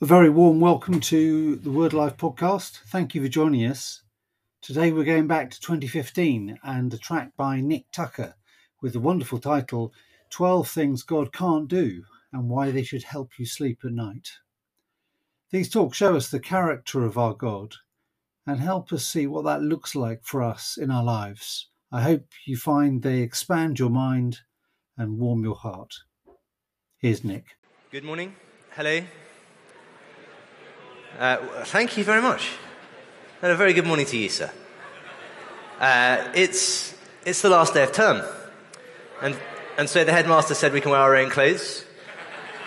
A very warm welcome to the Word Alive Podcast. Thank you for joining us. Today we're going back to 2015 and a track by Nick Tucker with the wonderful title 12 Things God Can't Do and Why They Should Help You Sleep at Night. These talks show us the character of our God and help us see what that looks like for us in our lives. I hope you find they expand your mind and warm your heart. Here's Nick. Good morning. Hello. Thank you very much. And a very good morning to you, sir. It's the last day of term. And so the headmaster said we can wear our own clothes.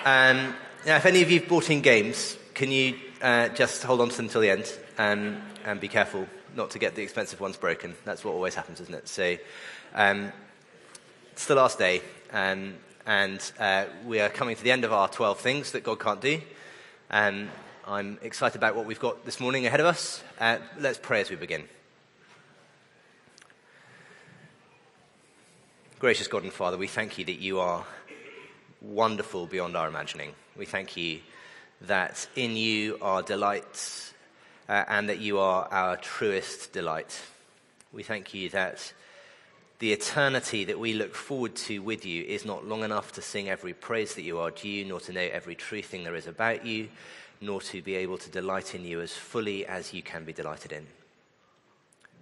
Now, if any of you have brought in games, can you just hold on to them till the end and be careful not to get the expensive ones broken? That's what always happens, isn't it? So it's the last day, and we are coming to the end of our 12 things that God can't do. I'm excited about what we've got this morning ahead of us. Let's pray as we begin. Gracious God and Father, we thank you that you are wonderful beyond our imagining. We thank you that in you are delights and that you are our truest delight. We thank you that the eternity that we look forward to with you is not long enough to sing every praise that you are due, nor to know every true thing there is about you, nor to be able to delight in you as fully as you can be delighted in.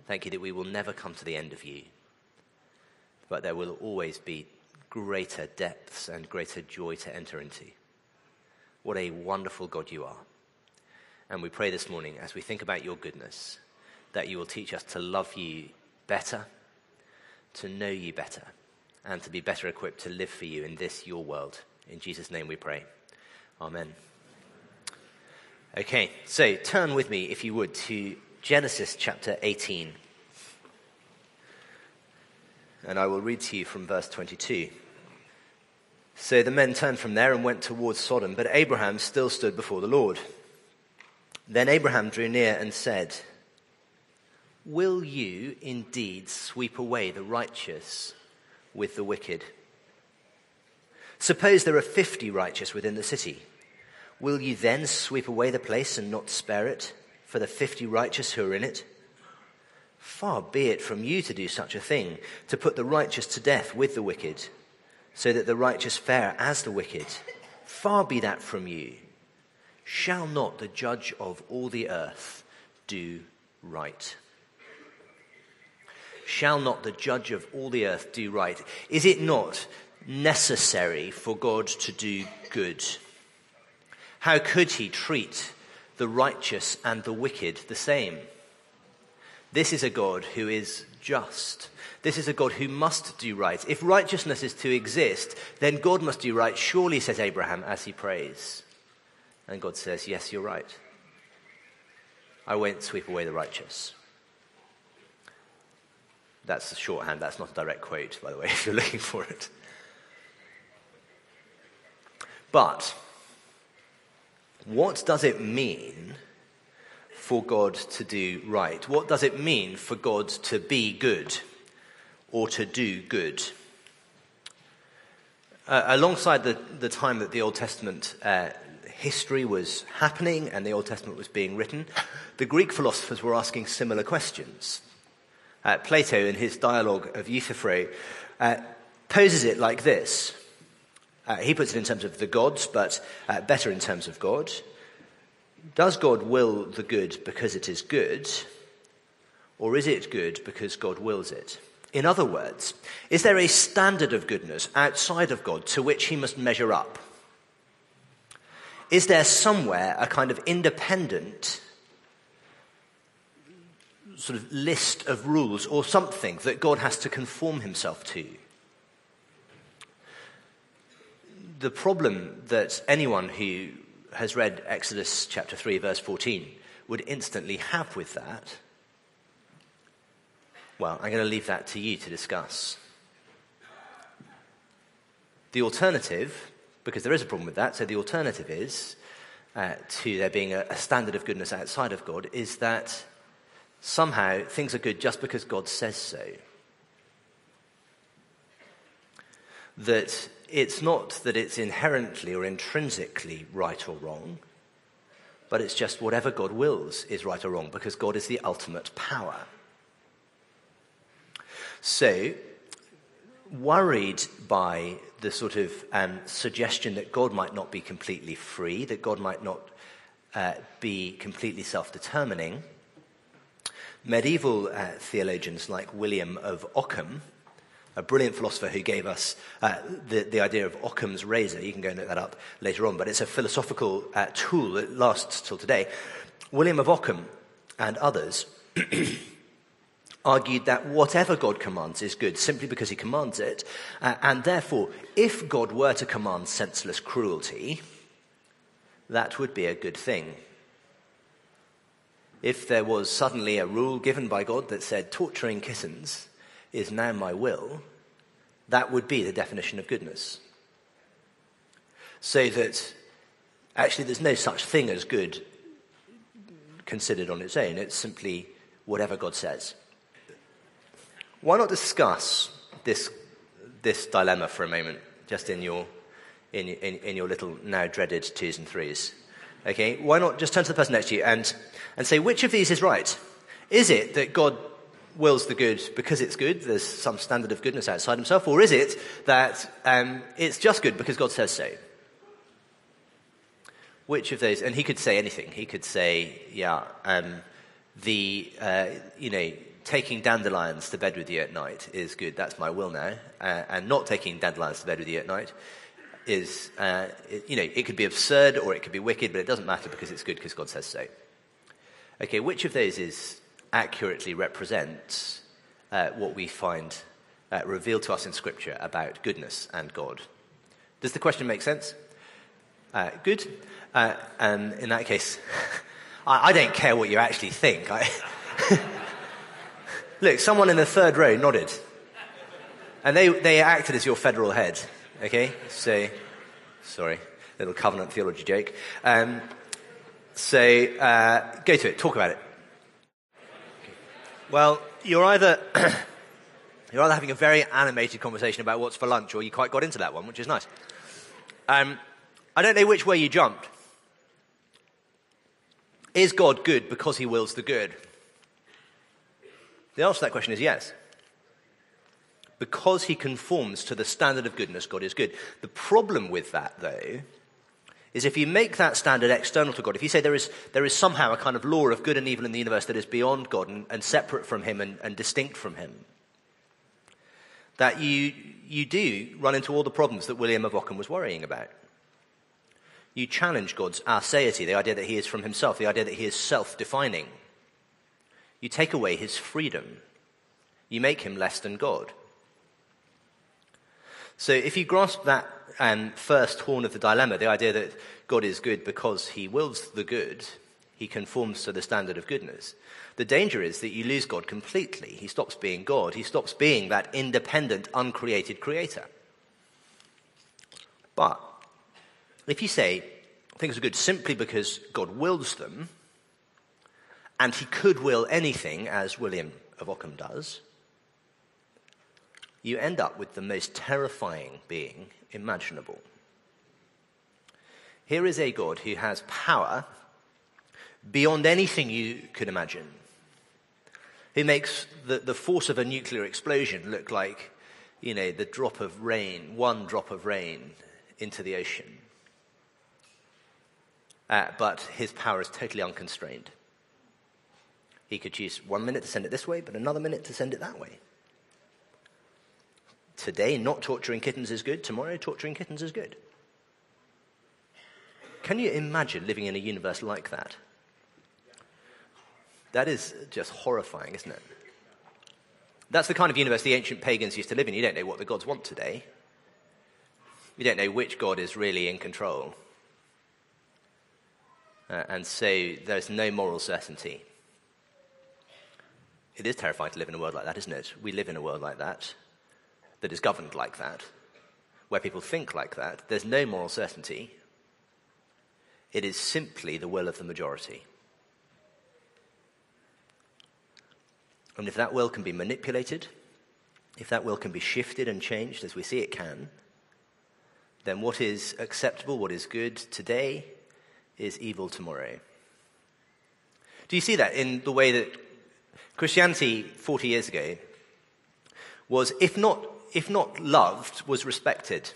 Thank you that we will never come to the end of you, but there will always be greater depths and greater joy to enter into. What a wonderful God you are. And we pray this morning, as we think about your goodness, that you will teach us to love you better, to know you better, and to be better equipped to live for you in this, your world. In Jesus' name we pray. Amen. Okay, so turn with me, if you would, to Genesis chapter 18. And I will read to you from verse 22. So the men turned from there and went towards Sodom, but Abraham still stood before the Lord. Then Abraham drew near and said, "Will you indeed sweep away the righteous with the wicked? Suppose there are 50 righteous within the city. Will you then sweep away the place and not spare it for the 50 righteous who are in it? Far be it from you to do such a thing, to put the righteous to death with the wicked, so that the righteous fare as the wicked. Far be that from you. Shall not the judge of all the earth do right?" Shall not the judge of all the earth do right? Is it not necessary for God to do good? How could he treat the righteous and the wicked the same? This is a God who is just. This is a God who must do right. If righteousness is to exist, then God must do right, surely, says Abraham as he prays. And God says, "Yes, you're right. I won't sweep away the righteous." That's the shorthand. That's not a direct quote, by the way, if you're looking for it. But what does it mean for God to do right? What does it mean for God to be good or to do good? Alongside the time that the Old Testament history was happening and the Old Testament was being written, the Greek philosophers were asking similar questions. Plato, in his dialogue of Euthyphro, poses it like this. He puts it in terms of the gods, but better in terms of God. Does God will the good because it is good, or is it good because God wills it? In other words, is there a standard of goodness outside of God to which he must measure up? Is there somewhere a kind of independent sort of list of rules or something that God has to conform himself to? The problem that anyone who has read Exodus chapter 3, verse 14 would instantly have with that, well, I'm going to leave that to you to discuss. The alternative, because there is a problem with that, so the alternative is to there being a standard of goodness outside of God, is that somehow things are good just because God says so. That it's not that it's inherently or intrinsically right or wrong, but it's just whatever God wills is right or wrong, because God is the ultimate power. So, worried by the sort of suggestion that God might not be completely free, that God might not be completely self-determining, medieval theologians like William of Ockham, a brilliant philosopher who gave us the idea of Occam's razor. You can go and look that up later on, but it's a philosophical tool that lasts till today. William of Ockham and others argued that whatever God commands is good simply because he commands it, and therefore, if God were to command senseless cruelty, that would be a good thing. If there was suddenly a rule given by God that said, torturing kittens is now my will, that would be the definition of goodness. So that actually there's no such thing as good considered on its own. It's simply whatever God says. Why not discuss this dilemma for a moment, just in your little now dreaded 2s and 3s? Okay, why not just turn to the person next to you and say, which of these is right? Is it that God wills the good because it's good, there's some standard of goodness outside himself, or is it that it's just good because God says so? Which of those? And he could say anything. He could say, yeah, taking dandelions to bed with you at night is good, that's my will now, and not taking dandelions to bed with you at night is, it could be absurd or it could be wicked, but it doesn't matter because it's good because God says so. Okay, which of those is accurately represents what we find revealed to us in Scripture about goodness and God? Does the question make sense? Good. And in that case, I don't care what you actually think. Look, someone in the third row nodded, and they acted as your federal head. Okay, so sorry, little covenant theology joke. Go to it. Talk about it. Well, you're either having a very animated conversation about what's for lunch, or you quite got into that one, which is nice. I don't know which way you jumped. Is God good because he wills the good? The answer to that question is yes. Because he conforms to the standard of goodness, God is good. The problem with that, though, is if you make that standard external to God, if you say there is somehow a kind of law of good and evil in the universe that is beyond God and separate from him and distinct from him, that you do run into all the problems that William of Ockham was worrying about. You challenge God's aseity, the idea that he is from himself, the idea that he is self-defining. You take away his freedom. You make him less than God. So if you grasp that first horn of the dilemma, the idea that God is good because he wills the good, he conforms to the standard of goodness, the danger is that you lose God completely. He stops being God. He stops being that independent, uncreated creator. But if you say things are good simply because God wills them, and he could will anything, as William of Ockham does, you end up with the most terrifying being imaginable. Here is a God who has power beyond anything you could imagine, who makes the force of a nuclear explosion look like, the drop of rain, one drop of rain into the ocean. But his power is totally unconstrained. He could choose 1 minute to send it this way, but another minute to send it that way. Today, not torturing kittens is good. Tomorrow, torturing kittens is good. Can you imagine living in a universe like that? That is just horrifying, isn't it? That's the kind of universe the ancient pagans used to live in. You don't know what the gods want today. You don't know which god is really in control. And so there's no moral certainty. It is terrifying to live in a world like that, isn't it? We live in a world like that, that is governed like that, where people think like that. There's no moral certainty. It is simply the will of the majority. And if that will can be manipulated, if that will can be shifted and changed, as we see it can, then what is acceptable, what is good today, is evil tomorrow. Do you see that in the way that Christianity 40 years ago was, if not loved, was respected?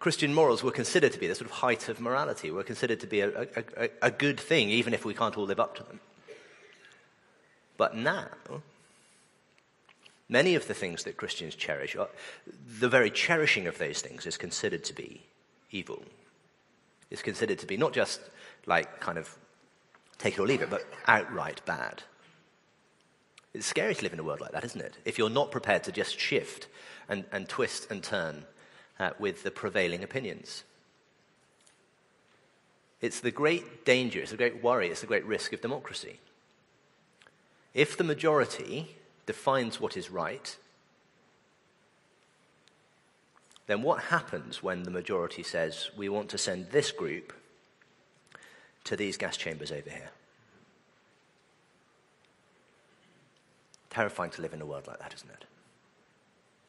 Christian morals were considered to be the sort of height of morality, were considered to be a good thing, even if we can't all live up to them. But now, many of the things that Christians cherish, the very cherishing of those things is considered to be evil. It's considered to be not just like kind of take it or leave it, but outright bad. It's scary to live in a world like that, isn't it? If you're not prepared to just shift and twist and turn with the prevailing opinions. It's the great danger, it's the great worry, it's the great risk of democracy. If the majority defines what is right, then what happens when the majority says, we want to send this group to these gas chambers over here? Terrifying to live in a world like that, isn't it?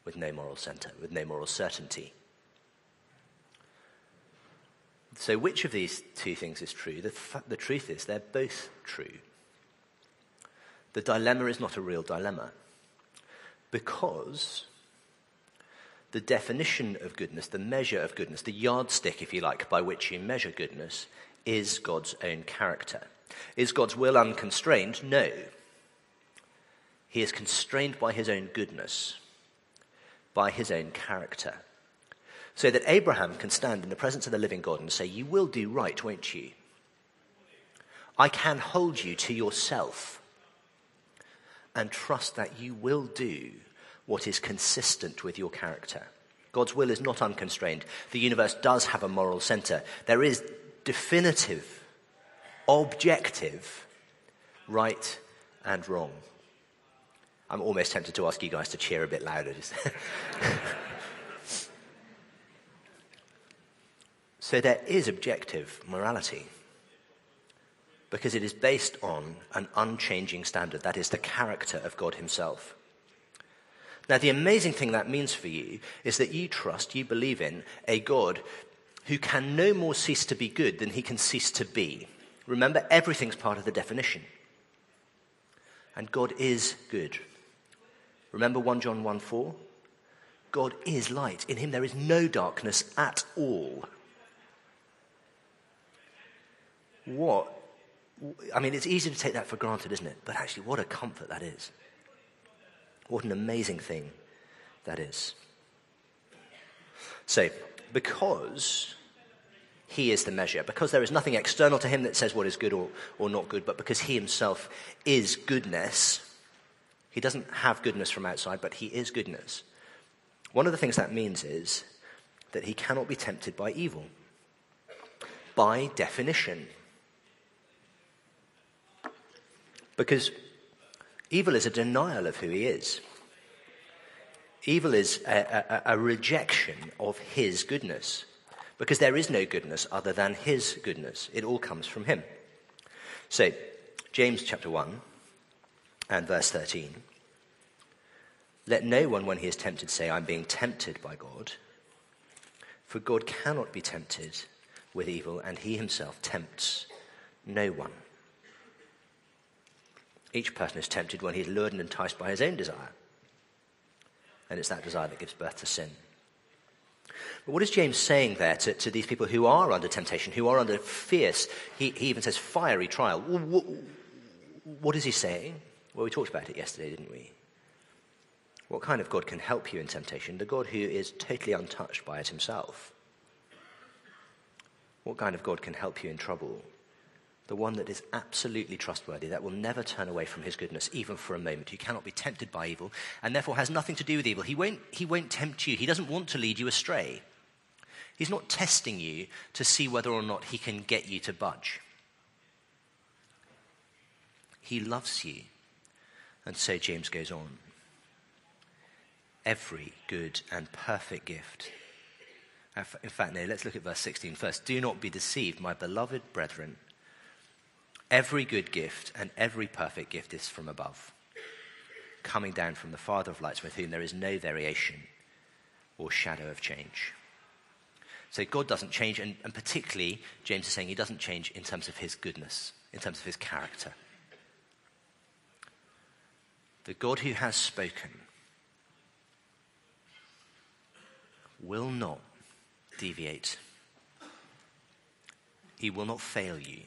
With no moral centre, with no moral certainty. So which of these two things is true? The truth is they're both true. The dilemma is not a real dilemma, because the definition of goodness, the measure of goodness, the yardstick, if you like, by which you measure goodness, is God's own character. Is God's will unconstrained? No. He is constrained by his own goodness, by his own character. So that Abraham can stand in the presence of the living God and say, you will do right, won't you? I can hold you to yourself and trust that you will do what is consistent with your character. God's will is not unconstrained. The universe does have a moral center. There is definitive, objective right and wrong. I'm almost tempted to ask you guys to cheer a bit louder. So there is objective morality, because it is based on an unchanging standard, that is the character of God himself. Now, the amazing thing that means for you is that you trust, you believe in a God who can no more cease to be good than he can cease to be. Remember, everything's part of the definition. And God is good. Remember 1 John 1:4? God is light. In him there is no darkness at all. It's easy to take that for granted, isn't it? But actually, what a comfort that is. What an amazing thing that is. So, because he is the measure, because there is nothing external to him that says what is good or not good, but because he himself is goodness, he doesn't have goodness from outside, but he is goodness. One of the things that means is that he cannot be tempted by evil, by definition. Because evil is a denial of who he is. Evil is a rejection of his goodness. Because there is no goodness other than his goodness. It all comes from him. So, James chapter 1 and verse 13. Let no one, when he is tempted, say, I'm being tempted by God. For God cannot be tempted with evil, and he himself tempts no one. Each person is tempted when he is lured and enticed by his own desire. And it's that desire that gives birth to sin. But what is James saying there to these people who are under temptation, who are under fierce, he even says fiery trial? What is he saying? Well, we talked about it yesterday, didn't we? What kind of God can help you in temptation? The God who is totally untouched by it himself. What kind of God can help you in trouble? The one that is absolutely trustworthy, that will never turn away from his goodness, even for a moment. You cannot be tempted by evil, and therefore has nothing to do with evil. He won't tempt you. He doesn't want to lead you astray. He's not testing you to see whether or not he can get you to budge. He loves you. And so James goes on. Every good and perfect gift. In fact, no, let's look at verse 16 first. Do not be deceived, my beloved brethren. Every good gift and every perfect gift is from above, coming down from the Father of lights, with whom there is no variation or shadow of change. So God doesn't change, and particularly, James is saying, he doesn't change in terms of his goodness. in terms of his character. The God who has spoken will not deviate. He will not fail you.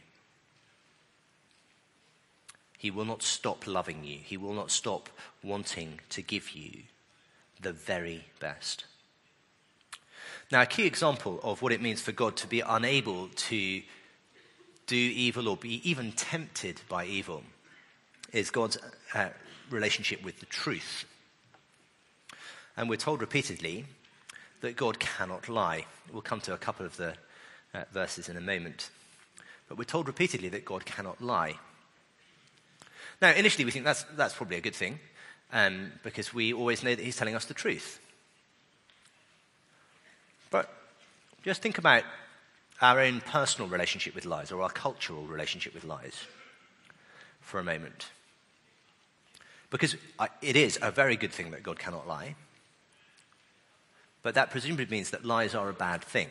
He will not stop loving you. He will not stop wanting to give you the very best. Now, a key example of what it means for God to be unable to do evil or be even tempted by evil is God's relationship with the truth. And we're told repeatedly that God cannot lie. We'll come to a couple of the verses in a moment. But we're told repeatedly that God cannot lie. Now, initially, we think that's probably a good thing, because we always know that he's telling us the truth. But just think about our own personal relationship with lies, or our cultural relationship with lies, for a moment. Because it is a very good thing that God cannot lie, but that presumably means that lies are a bad thing.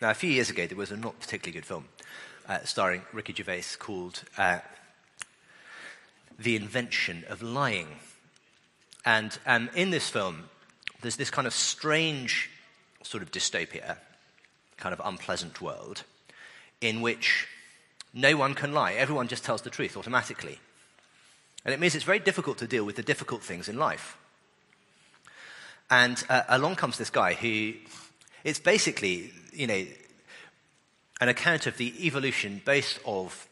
Now, a few years ago, there was a not particularly good film starring Ricky Gervais called The Invention of Lying. And in this film, there's this kind of strange sort of dystopia, kind of unpleasant world, in which no one can lie. Everyone just tells the truth automatically. And it means it's very difficult to deal with the difficult things in life. And along comes this guy who, it's basically, you know, an account of the evolution both of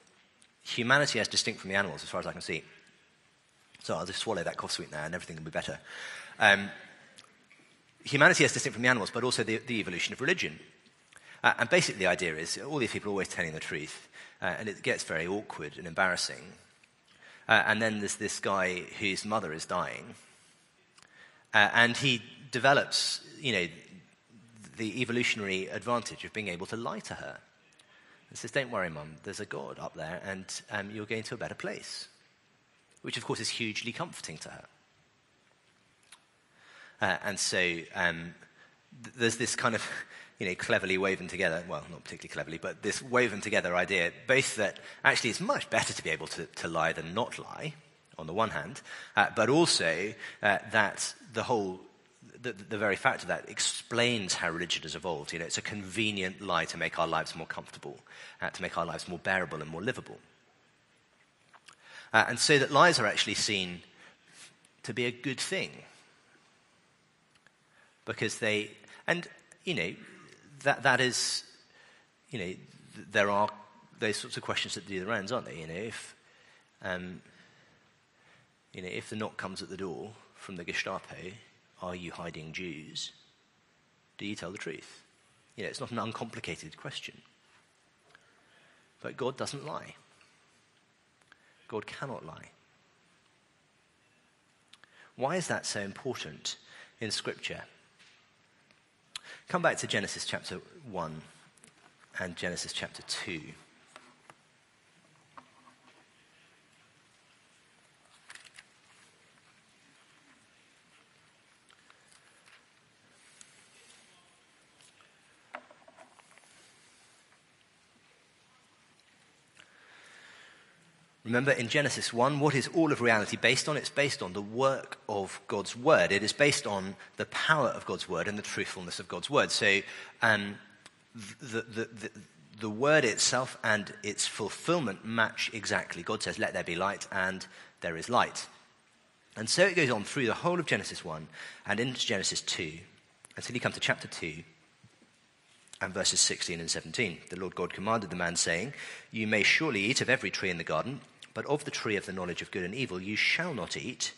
humanity as distinct from the animals, as far as I can see. So I'll just swallow that cough sweet now and everything will be better. Humanity as distinct from the animals, but also the evolution of religion. And basically the idea is all these people are always telling the truth, and it gets very awkward and embarrassing. And then there's this guy whose mother is dying, and he develops, you know, the evolutionary advantage of being able to lie to her. And says, don't worry, Mum, there's a God up there, and you're going to a better place. Which, of course, is hugely comforting to her. There's this kind of, you know, cleverly woven together, well, not particularly cleverly, but this woven together idea, both that actually it's much better to be able to lie than not lie, on the one hand, but also that the whole, the very fact of that explains how religion has evolved. You know, it's a convenient lie to make our lives more comfortable, to make our lives more bearable and more livable. And so that lies are actually seen to be a good thing. Because they, and, you know, that is, you know, there are those sorts of questions that do the rounds, aren't they? You know, if the knock comes at the door from the Gestapo, are you hiding Jews? Do you tell the truth? You know, it's not an uncomplicated question. But God doesn't lie. God cannot lie. Why is that so important in Scripture? Come back to Genesis chapter 1 and Genesis chapter 2. Remember, in Genesis 1, what is all of reality based on? It's based on the work of God's word. It is based on the power of God's word and the truthfulness of God's word. So the word itself and its fulfillment match exactly. God says, let there be light, and there is light. And so it goes on through the whole of Genesis 1 and into Genesis 2, until you come to chapter 2. And verses 16 and 17, the Lord God commanded the man, saying, you may surely eat of every tree in the garden, but of the tree of the knowledge of good and evil you shall not eat,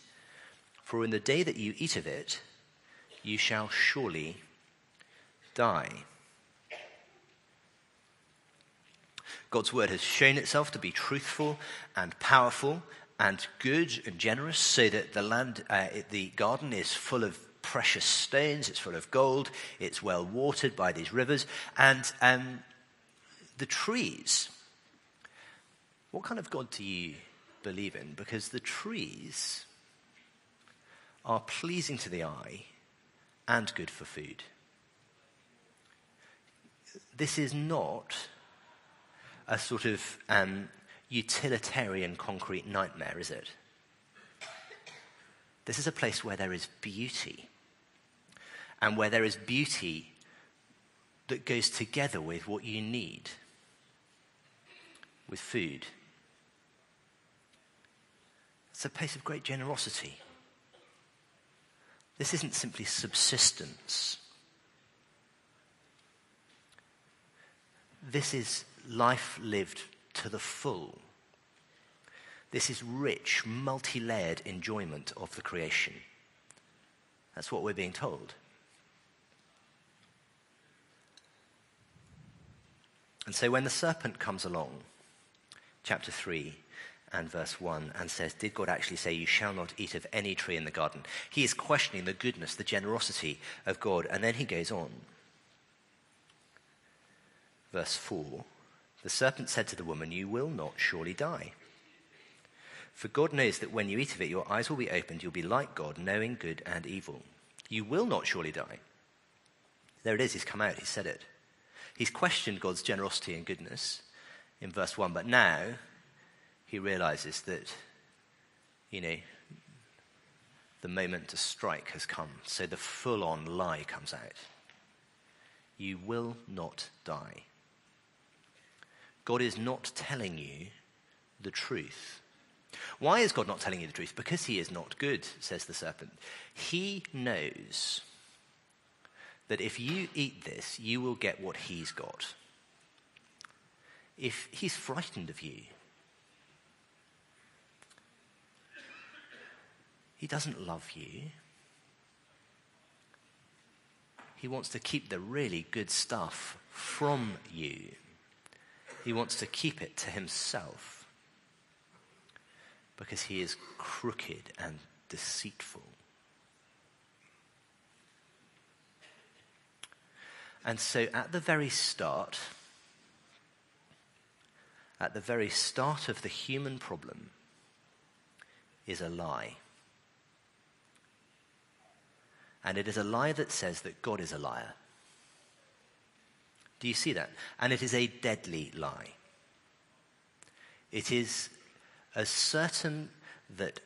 for in the day that you eat of it, you shall surely die. God's word has shown itself to be truthful and powerful and good and generous, so that the land, the garden is full of precious stones, it's full of gold, it's well watered by these rivers, and the trees. What kind of God do you believe in? Because the trees are pleasing to the eye and good for food. This is not a sort of utilitarian concrete nightmare, is it? This is a place where there is beauty, and where there is beauty that goes together with what you need, with food. It's a place of great generosity. This isn't simply subsistence. This is life lived to the full. This is rich, multi-layered enjoyment of the creation. That's what we're being told. And so when the serpent comes along, chapter 3 and verse 1, and says, "Did God actually say, 'You shall not eat of any tree in the garden'?" He is questioning the goodness, the generosity of God. And then he goes on. Verse 4, "The serpent said to the woman, 'You will not surely die. For God knows that when you eat of it, your eyes will be opened. You'll be like God, knowing good and evil. You will not surely die.'" There it is. He's come out. He's said it. He's questioned God's generosity and goodness in verse 1. But now he realizes that, you know, the moment to strike has come. So the full-on lie comes out. You will not die. God is not telling you the truth. Why is God not telling you the truth? Because he is not good, says the serpent. He knows that if you eat this, you will get what he's got. If he's frightened of you, he doesn't love you. He wants to keep the really good stuff from you. He wants to keep it to himself. Because he is crooked and deceitful. And so at the very start of the human problem is a lie. And it is a lie that says that God is a liar. Do you see that? And it is a deadly lie. It is as certain that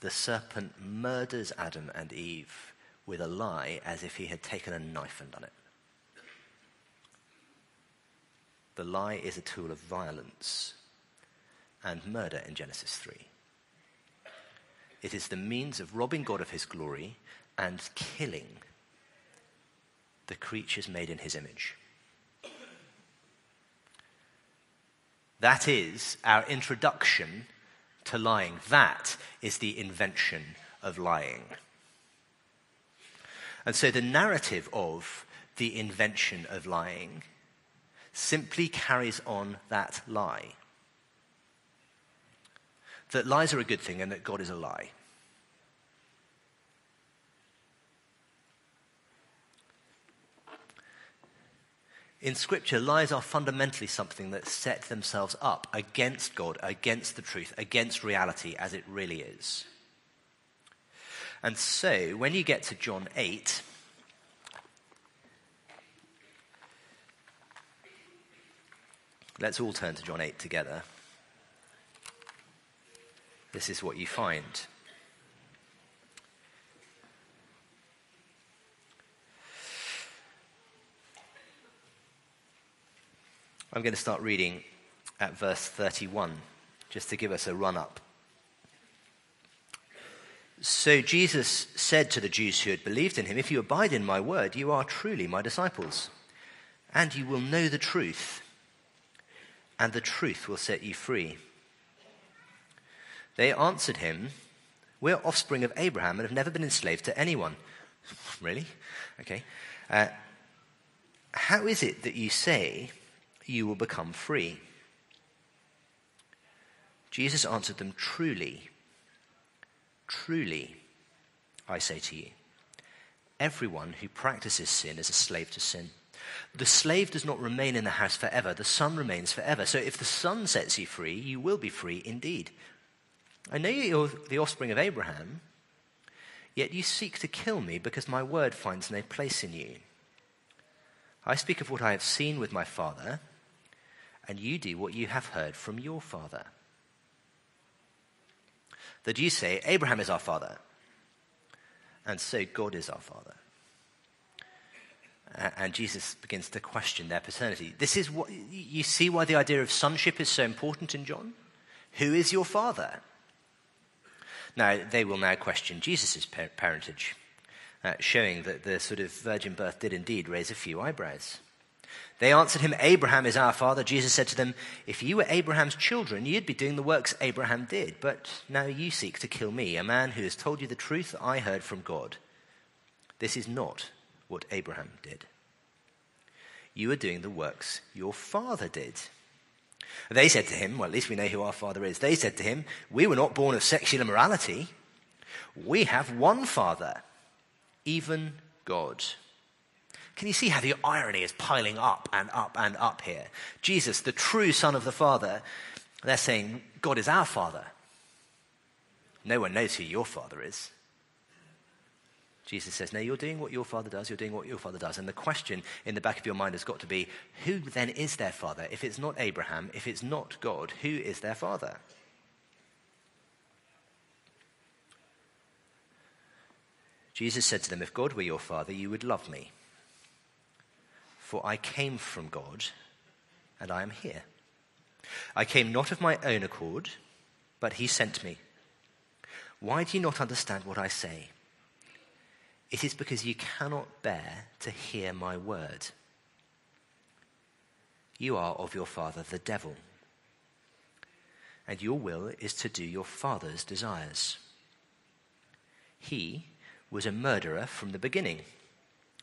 the serpent murders Adam and Eve with a lie as if he had taken a knife and done it. The lie is a tool of violence and murder in Genesis 3. It is the means of robbing God of his glory and killing the creatures made in his image. That is our introduction to lying. That is the invention of lying. And so the narrative of the invention of lying simply carries on that lie. That lies are a good thing and that God is a lie. In Scripture, lies are fundamentally something that set themselves up against God, against the truth, against reality as it really is. And so, when you get to John 8, let's all turn to John 8 together. This is what you find. I'm going to start reading at verse 31, just to give us a run-up. "So Jesus said to the Jews who had believed in him, 'If you abide in my word, you are truly my disciples, and you will know the truth, and the truth will set you free.' They answered him, 'We're offspring of Abraham and have never been enslaved to anyone.'" Really? Okay. "How is it that you say, 'You will become free'?" Jesus answered them, "Truly, truly, I say to you, everyone who practices sin is a slave to sin. The slave does not remain in the house forever. The son remains forever. So if the son sets you free, you will be free indeed. I know you're the offspring of Abraham, yet you seek to kill me because my word finds no place in you. I speak of what I have seen with my Father, and you do what you have heard from your father. The Jews say, Abraham is our father, and so God is our father. And Jesus begins to question their paternity. This is what you see why the idea of sonship is so important in John. Who is your father? Now, they will now question Jesus' parentage, showing that the sort of virgin birth did indeed raise a few eyebrows. They answered him, Abraham is our father. Jesus said to them, if you were Abraham's children, you'd be doing the works Abraham did. But now you seek to kill me, a man who has told you the truth that I heard from God. This is not what Abraham did. You are doing the works your father did. They said to him, well, at least we know who our father is. They said to him, we were not born of sexual immorality. We have one father, even God. Can you see how the irony is piling up and up and up here? Jesus, the true Son of the Father, they're saying, God is our Father. No one knows who your Father is. Jesus says, no, you're doing what your Father does, you're doing what your Father does. And the question in the back of your mind has got to be, who then is their Father? If it's not Abraham, if it's not God, who is their Father? Jesus said to them, if God were your Father, you would love me. For I came from God, and I am here. I came not of my own accord, but he sent me. Why do you not understand what I say? It is because you cannot bear to hear my word. You are of your father, the devil, and your will is to do your father's desires. He was a murderer from the beginning,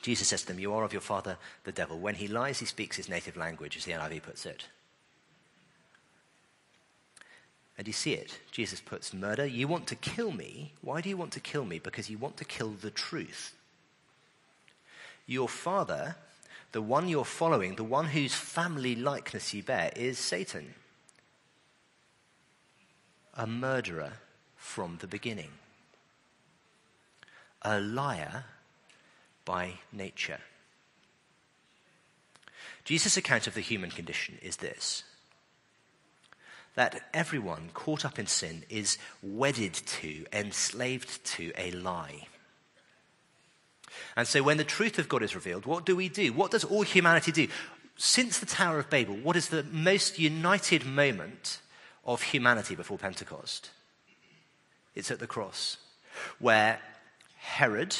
Jesus says to them, you are of your father, the devil. When he lies, he speaks his native language, as the NIV puts it. And you see it. Jesus puts murder. You want to kill me. Why do you want to kill me? Because you want to kill the truth. Your father, the one you're following, the one whose family likeness you bear, is Satan. A murderer from the beginning. A liar by nature. Jesus' account of the human condition is this: that everyone caught up in sin is wedded to, enslaved to a lie. And so when the truth of God is revealed, what do we do? What does all humanity do? Since the Tower of Babel, what is the most united moment of humanity before Pentecost? It's at the cross, where Herod,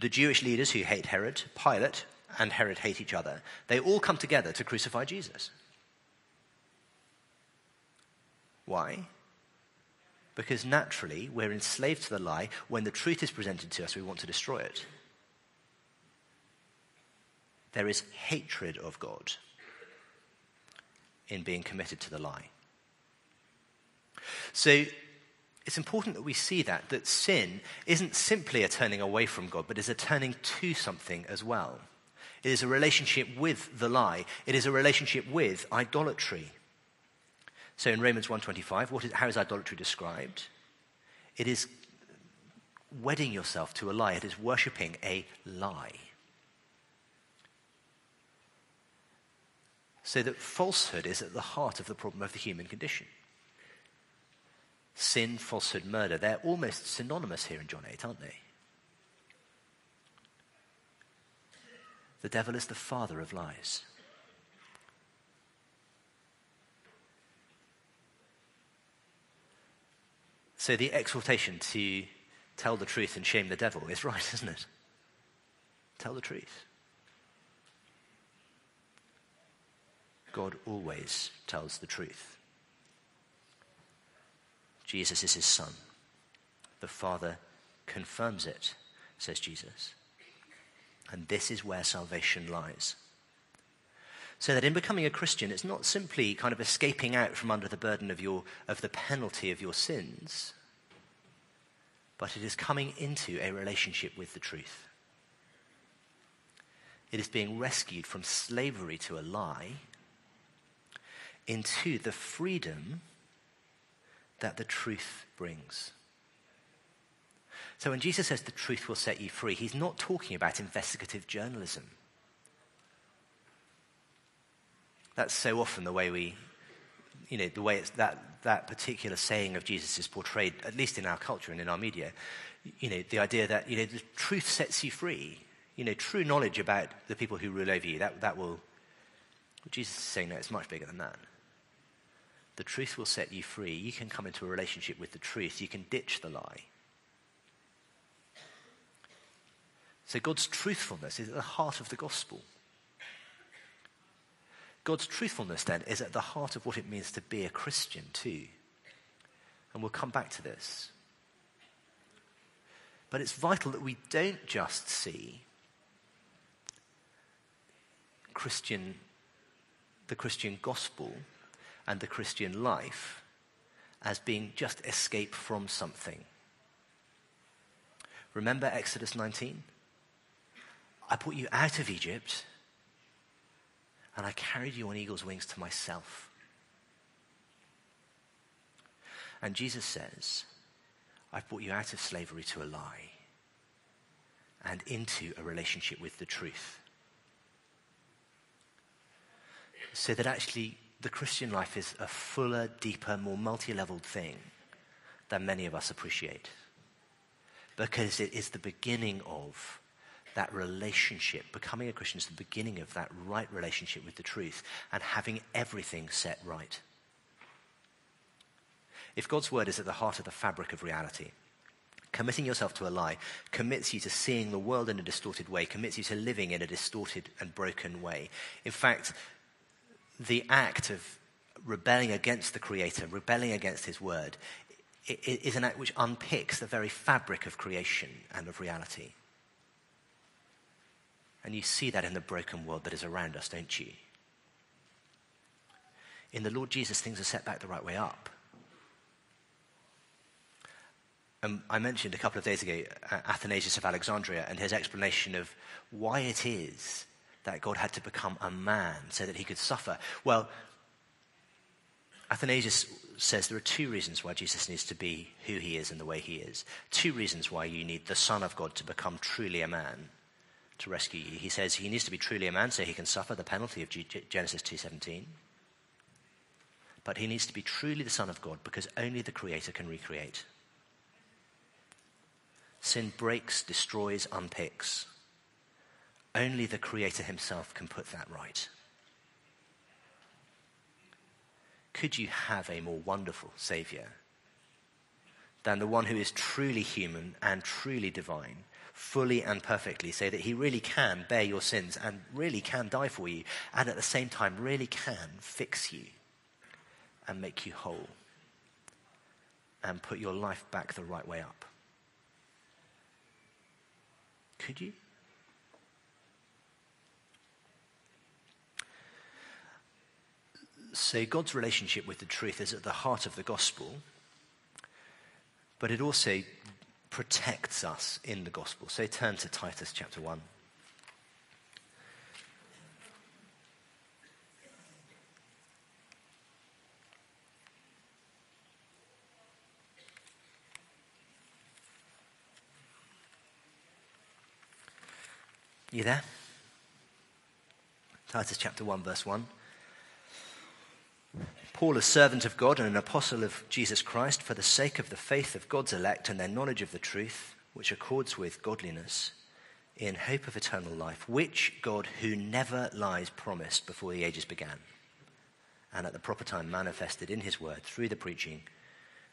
the Jewish leaders who hate Herod, Pilate, and Herod hate each other. They all come together to crucify Jesus. Why? Because naturally, we're enslaved to the lie. When the truth is presented to us, we want to destroy it. There is hatred of God in being committed to the lie. So it's important that we see that sin isn't simply a turning away from God, but is a turning to something as well. It is a relationship with the lie. It is a relationship with idolatry. So in Romans 1:25, how is idolatry described? It is wedding yourself to a lie. It is worshipping a lie. So that falsehood is at the heart of the problem of the human condition. Sin, falsehood, murder, they're almost synonymous here in John 8, aren't they? The devil is the father of lies. So the exhortation to tell the truth and shame the devil is right, isn't it? Tell the truth. God always tells the truth. Jesus is his son. The Father confirms it, says Jesus. And this is where salvation lies. So that in becoming a Christian, it's not simply kind of escaping out from under the burden of the penalty of your sins, but it is coming into a relationship with the truth. It is being rescued from slavery to a lie into the freedom that the truth brings. So when Jesus says the truth will set you free, he's not talking about investigative journalism. That's so often the way we, you know, the way it's that particular saying of Jesus is portrayed, at least in our culture and in our media. You know, the idea that, you know, the truth sets you free. You know, true knowledge about the people who rule over you, that will... Jesus is saying, no, it's much bigger than that. The truth will set you free. You can come into a relationship with the truth. You can ditch the lie. So God's truthfulness is at the heart of the gospel. God's truthfulness, then, is at the heart of what it means to be a Christian, too. And we'll come back to this. But it's vital that we don't just see the Christian gospel and the Christian life as being just escape from something. Remember Exodus 19? I put you out of Egypt, and I carried you on eagle's wings to myself. And Jesus says, I've brought you out of slavery to a lie and into a relationship with the truth. So that actually the Christian life is a fuller, deeper, more multi-leveled thing than many of us appreciate. Because it is the beginning of that relationship. Becoming a Christian is the beginning of that right relationship with the truth and having everything set right. If God's word is at the heart of the fabric of reality, committing yourself to a lie commits you to seeing the world in a distorted way, commits you to living in a distorted and broken way. In fact, the act of rebelling against the Creator, rebelling against his word, is an act which unpicks the very fabric of creation and of reality. And you see that in the broken world that is around us, don't you? In the Lord Jesus, things are set back the right way up. I mentioned a couple of days ago Athanasius of Alexandria and his explanation of why it is that God had to become a man so that he could suffer. Well, Athanasius says there are two reasons why Jesus needs to be who he is and the way he is. Two reasons why you need the Son of God to become truly a man to rescue you. He says he needs to be truly a man so he can suffer the penalty of Genesis 2:17. But he needs to be truly the Son of God because only the Creator can recreate. Sin breaks, destroys, unpicks. Only the Creator himself can put that right. Could you have a more wonderful Saviour than the one who is truly human and truly divine, fully and perfectly, so that he really can bear your sins and really can die for you, and at the same time really can fix you and make you whole and put your life back the right way up? Could you? So God's relationship with the truth is at the heart of the gospel, but it also protects us in the gospel. So turn to Titus chapter 1. You there? Titus chapter 1, verse 1. Paul, a servant of God and an apostle of Jesus Christ, for the sake of the faith of God's elect and their knowledge of the truth, which accords with godliness, in hope of eternal life, which God, who never lies, promised before the ages began, and at the proper time manifested in his word through the preaching,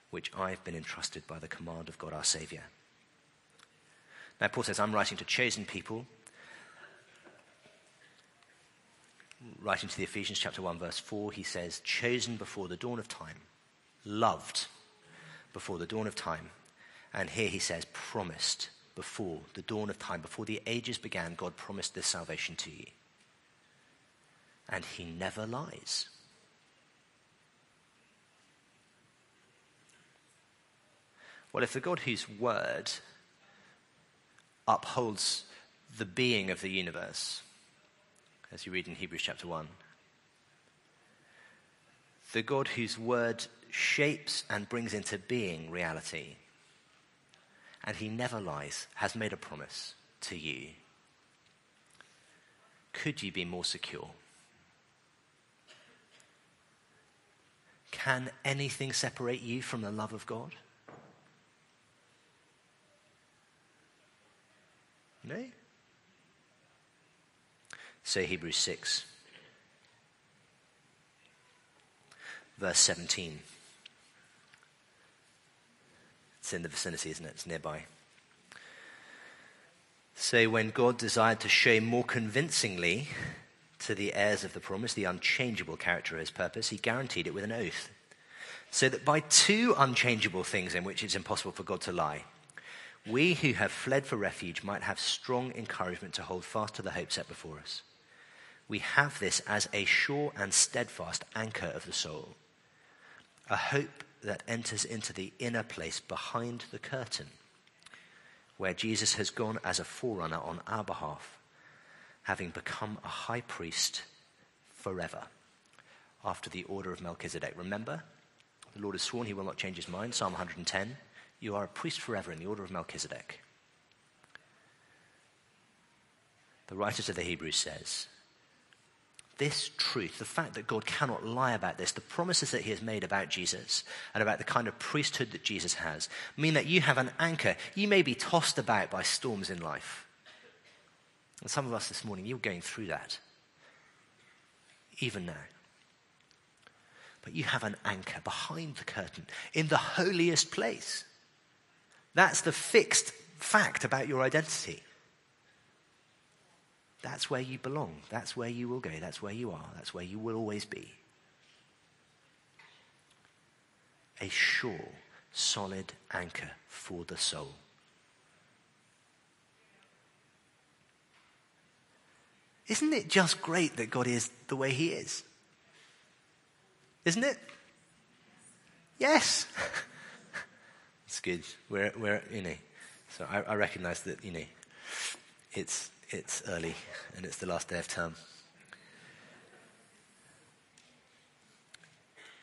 which I have been entrusted by the command of God our Saviour. Now Paul says, I'm writing to chosen people, writing to the Ephesians chapter 1 verse 4, he says, chosen before the dawn of time, loved before the dawn of time. And here he says, promised before the dawn of time, before the ages began, God promised this salvation to you. and he never lies. Well, if the God whose word upholds the being of the universe, as you read in Hebrews chapter 1, the God whose word shapes and brings into being reality, and he never lies, has made a promise to you, could you be more secure? Can anything separate you from the love of God? No? So Hebrews 6, verse 17. It's in the vicinity, isn't it? It's nearby. So when God desired to show more convincingly to the heirs of the promise the unchangeable character of his purpose, he guaranteed it with an oath, so that by two unchangeable things in which it's impossible for God to lie, we who have fled for refuge might have strong encouragement to hold fast to the hope set before us. We have this as a sure and steadfast anchor of the soul, a hope that enters into the inner place behind the curtain, where Jesus has gone as a forerunner on our behalf, having become a high priest forever, after the order of Melchizedek. Remember, the Lord has sworn he will not change his mind, Psalm 110. You are a priest forever in the order of Melchizedek. The writer to the Hebrews says, this truth, the fact that God cannot lie about this, the promises that he has made about Jesus and about the kind of priesthood that Jesus has, mean that you have an anchor. You may be tossed about by storms in life. And some of us this morning, you're going through that, even now. But you have an anchor behind the curtain in the holiest place. That's the fixed fact about your identity. That's where you belong. That's where you will go. That's where you are. That's where you will always be. A sure, solid anchor for the soul. Isn't it just great that God is the way he is? Isn't it? Yes. It's good. We're you know. So I recognise that, you know, it's early and it's the last day of term.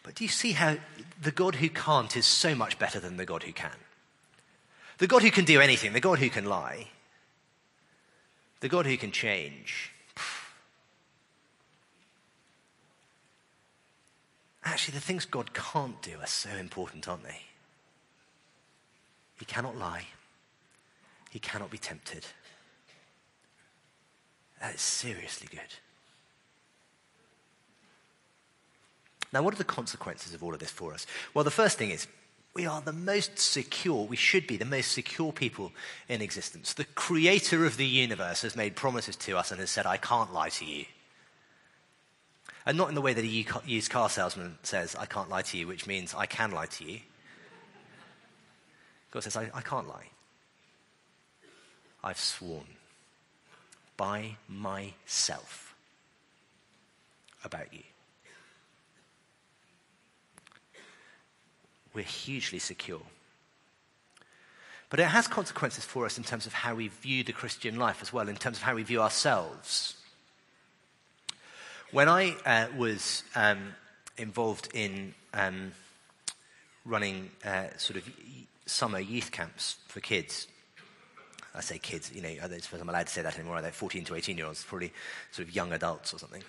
But do you see how the God who can't is so much better than the God who can? The God who can do anything, the God who can lie, the God who can change. Actually, the things God can't do are so important, aren't they? He cannot lie. He cannot be tempted. That is seriously good. Now, what are the consequences of all of this for us? Well, the first thing is, we are the most secure, we should be the most secure people in existence. The creator of the universe has made promises to us and has said, I can't lie to you. And not in the way that a used car salesman says, I can't lie to you, which means I can lie to you. God says, I can't lie. I've sworn by myself about you. We're hugely secure. But it has consequences for us in terms of how we view the Christian life as well, in terms of how we view ourselves. When I was involved in running sort of summer youth camps for kids, I say kids, you know, I don't suppose I'm allowed to say that anymore, are they? 14 to 18-year-olds, probably sort of young adults or something.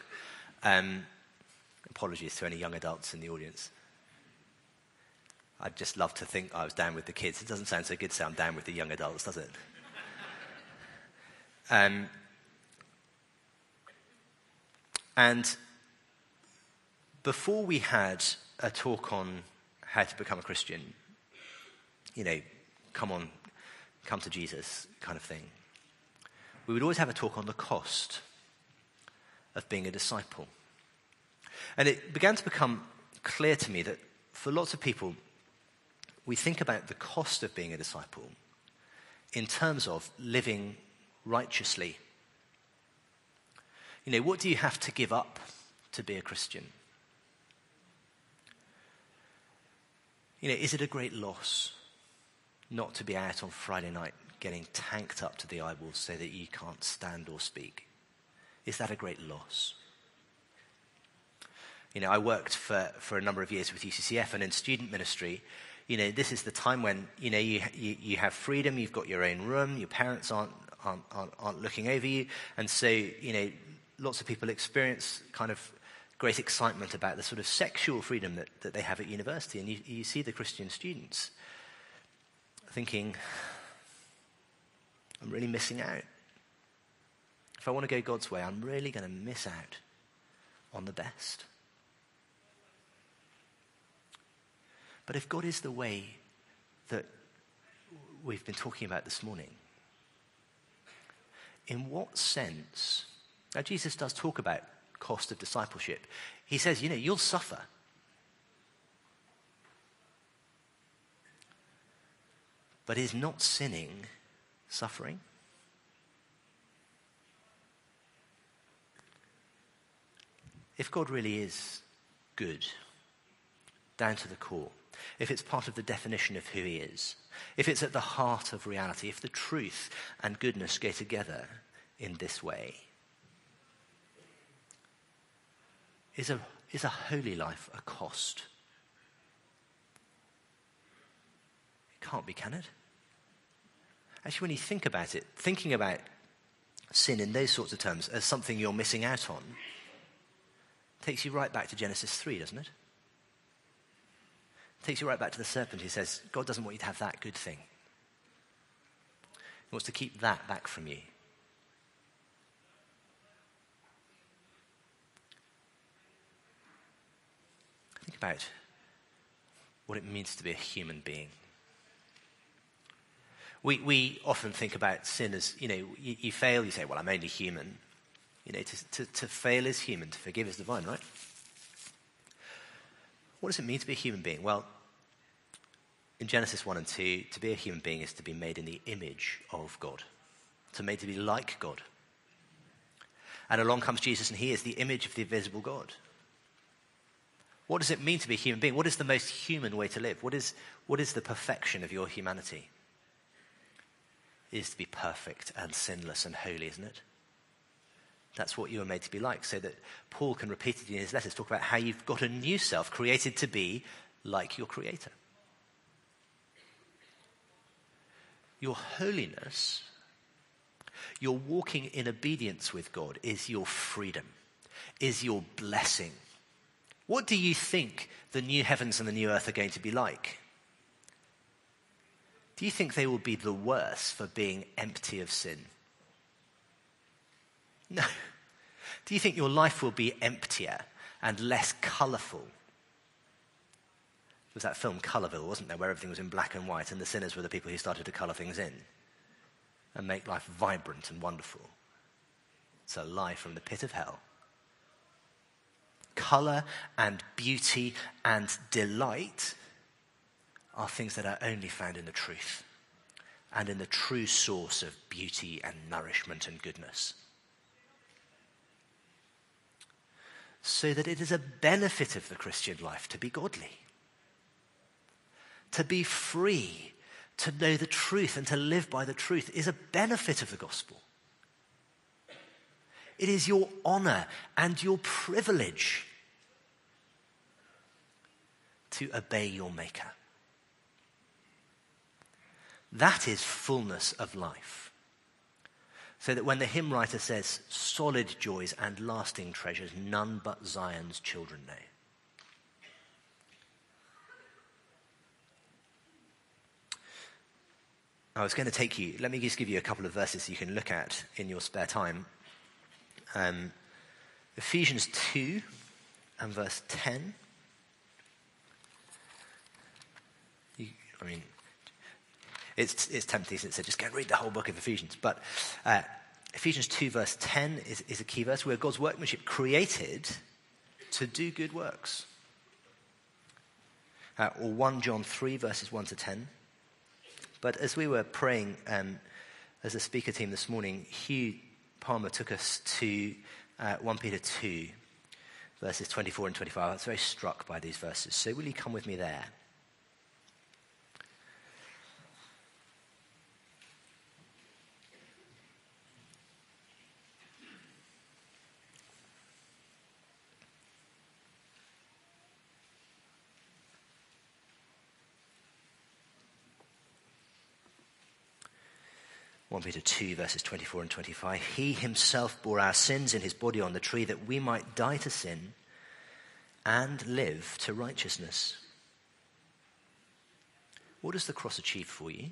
Apologies to any young adults in the audience. I'd just love to think I was down with the kids. It doesn't sound so good to say I'm down with the young adults, does it? And before we had a talk on how to become a Christian, you know, come to Jesus kind of thing, we would always have a talk on the cost of being a disciple. And it began to become clear to me that for lots of people, we think about the cost of being a disciple in terms of living righteously. You know, what do you have to give up to be a Christian? You know, is it a great loss not to be out on Friday night getting tanked up to the eyeballs so that you can't stand or speak? Is that a great loss? You know, I worked for a number of years with UCCF and in student ministry. You know, this is the time when, you know, you have freedom, you've got your own room, your parents aren't looking over you. And so, you know, lots of people experience kind of great excitement about the sort of sexual freedom that they have at university. And you see the Christian students thinking, I'm really missing out. If I want to go God's way, I'm really going to miss out on the best. But if God is the way that we've been talking about this morning, in what sense? Now, Jesus does talk about cost of discipleship. He says, you know, you'll suffer. But is not sinning suffering? If God really is good, down to the core, if it's part of the definition of who he is, if it's at the heart of reality, if the truth and goodness go together in this way, is a holy life a cost? It can't be, can it? Actually, when you think about it, thinking about sin in those sorts of terms as something you're missing out on takes you right back to Genesis 3, doesn't it? Takes you right back to the serpent who says, God doesn't want you to have that good thing. He wants to keep that back from you. Think about what it means to be a human being. We often think about sin as, you know, you fail, you say, well, I'm only human. You know, to fail is human, to forgive is divine, right? What does it mean to be a human being? Well, in Genesis 1 and 2, to be a human being is to be made in the image of God, to be like God. And along comes Jesus, and he is the image of the invisible God. What does it mean to be a human being? What is the most human way to live? What is the perfection of your humanity? It is to be perfect and sinless and holy, isn't it? That's what you were made to be like, so that Paul can repeatedly in his letters talk about how you've got a new self created to be like your Creator. Your holiness, your walking in obedience with God, is your freedom, is your blessing. What do you think the new heavens and the new earth are going to be like? Do you think they will be the worse for being empty of sin? No. Do you think your life will be emptier and less colourful? There was that film Colourville, wasn't there, where everything was in black and white and the sinners were the people who started to colour things in and make life vibrant and wonderful. It's a lie from the pit of hell. Colour and beauty and delight are things that are only found in the truth and in the true source of beauty and nourishment and goodness. So that it is a benefit of the Christian life to be godly, to be free, to know the truth and to live by the truth is a benefit of the gospel. It is your honor and your privilege to obey your Maker. That is fullness of life. So that when the hymn writer says, solid joys and lasting treasures, none but Zion's children know. I was going to take you, let me just give you a couple of verses you can look at in your spare time. Ephesians 2 and verse 10. It's tempting to say, just go and read the whole book of Ephesians. But Ephesians 2 verse 10 is a key verse. Where God's workmanship created to do good works. Or 1 John 3 verses 1 to 10. But as we were praying as a speaker team this morning, Hugh Palmer took us to 1 Peter 2 verses 24 and 25. I was very struck by these verses. So will you come with me there? Peter 2, verses 24 and 25. He himself bore our sins in his body on the tree that we might die to sin and live to righteousness. What does the cross achieve for you?